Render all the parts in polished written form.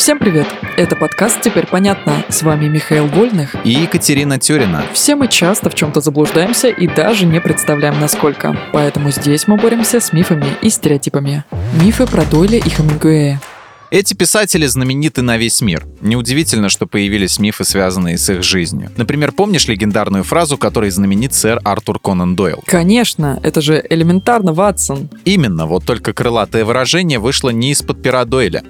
Всем привет! Это подкаст «Теперь понятно». С вами Михаил Вольных и Екатерина Тюрина. Все мы часто в чем-то заблуждаемся и даже не представляем, насколько. Поэтому здесь мы боремся с мифами и стереотипами. Мифы про Дойля и Хемингуэя. Эти писатели знамениты на весь мир. Неудивительно, что появились мифы, связанные с их жизнью. Например, помнишь легендарную фразу, которой знаменит сэр Артур Конан Дойл? Конечно, это же элементарно, Ватсон. Именно, вот только крылатое выражение вышло не из-под пера Дойля.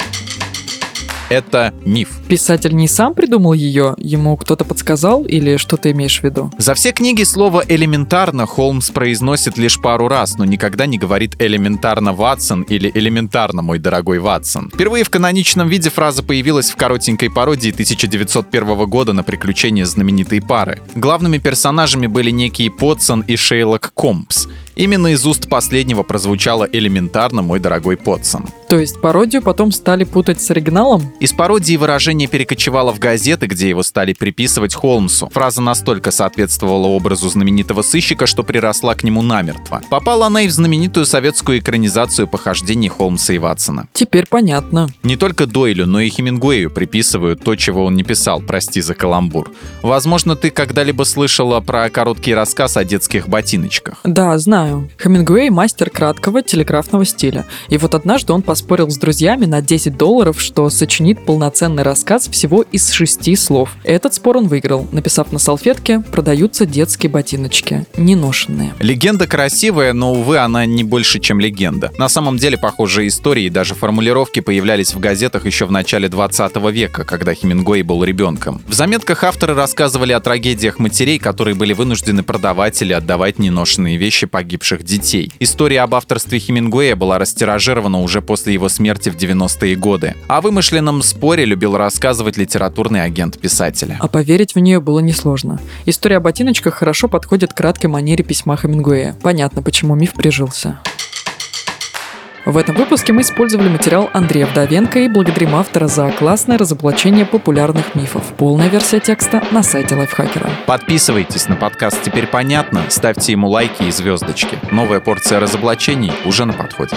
Это миф. Писатель не сам придумал ее? Ему кто-то подсказал или что ты имеешь в виду? За все книги слово «элементарно» Холмс произносит лишь пару раз, но никогда не говорит «элементарно, Ватсон» или «элементарно, мой дорогой Ватсон». Впервые в каноничном виде фраза появилась в коротенькой пародии 1901 года на приключения знаменитой пары. Главными персонажами были некие Потсон и Шейлок Компс. Именно из уст последнего прозвучало «элементарно, мой дорогой Потсон». То есть пародию потом стали путать с оригиналом? Из пародии выражение перекочевало в газеты, где его стали приписывать Холмсу. Фраза настолько соответствовала образу знаменитого сыщика, что приросла к нему намертво. Попала она и в знаменитую советскую экранизацию похождений Холмса и Ватсона. Теперь понятно. Не только Дойлю, но и Хемингуэю приписывают то, чего он не писал, прости за каламбур. Возможно, ты когда-либо слышала про короткий рассказ о детских ботиночках? Да, знаю. Хемингуэй – мастер краткого телеграфного стиля. И вот однажды он поспорил с друзьями на $10, что сочинит полноценный рассказ всего из 6 слов. Этот спор он выиграл, написав на салфетке: «Продаются детские ботиночки, неношенные». Легенда красивая, но, увы, она не больше, чем легенда. На самом деле, похожие истории и даже формулировки появлялись в газетах еще в начале 20 века, когда Хемингуэй был ребенком. В заметках авторы рассказывали о трагедиях матерей, которые были вынуждены продавать или отдавать неношенные вещи погибшим детей. История об авторстве Хемингуэя была растиражирована уже после его смерти в 90-е годы. О вымышленном споре любил рассказывать литературный агент писателя. А поверить в нее было несложно. История о ботиночках хорошо подходит к краткой манере письма Хемингуэя. Понятно, почему миф прижился. В этом выпуске мы использовали материал Андрея Вдовенко и благодарим автора за классное разоблачение популярных мифов. Полная версия текста на сайте Лайфхакера. Подписывайтесь на подкаст «Теперь понятно», ставьте ему лайки и звездочки. Новая порция разоблачений уже на подходе.